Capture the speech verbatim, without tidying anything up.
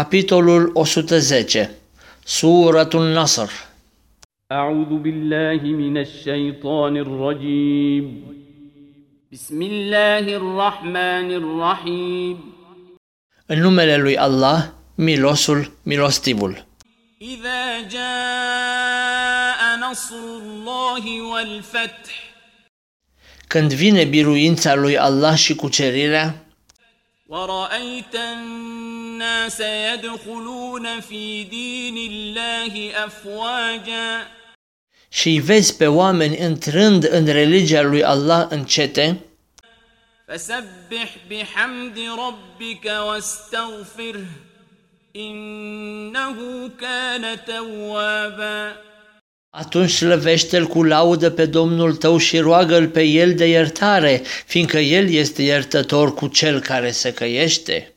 Capitolul o sută zece. Surah An-Nasr. Auzubillahimineşşeytanirragim. Bismillahirrahmanirrahim. În numele lui Allah, Milosul, Milostivul. Iza jaa nasrullahi wal fath. Când vine biruința lui Allah și cucerirea, ورأيت الناس يدخلون في دين الله أفواجا. Și îi vezi pe oameni intrând în religia lui Allah încete. فسبح بحمد ربك واستغفره إنه كان توابا. Atunci slăvește-L cu laudă pe Domnul tău și roagă-L pe El de iertare, fiindcă El este iertător cu cel care se căiește.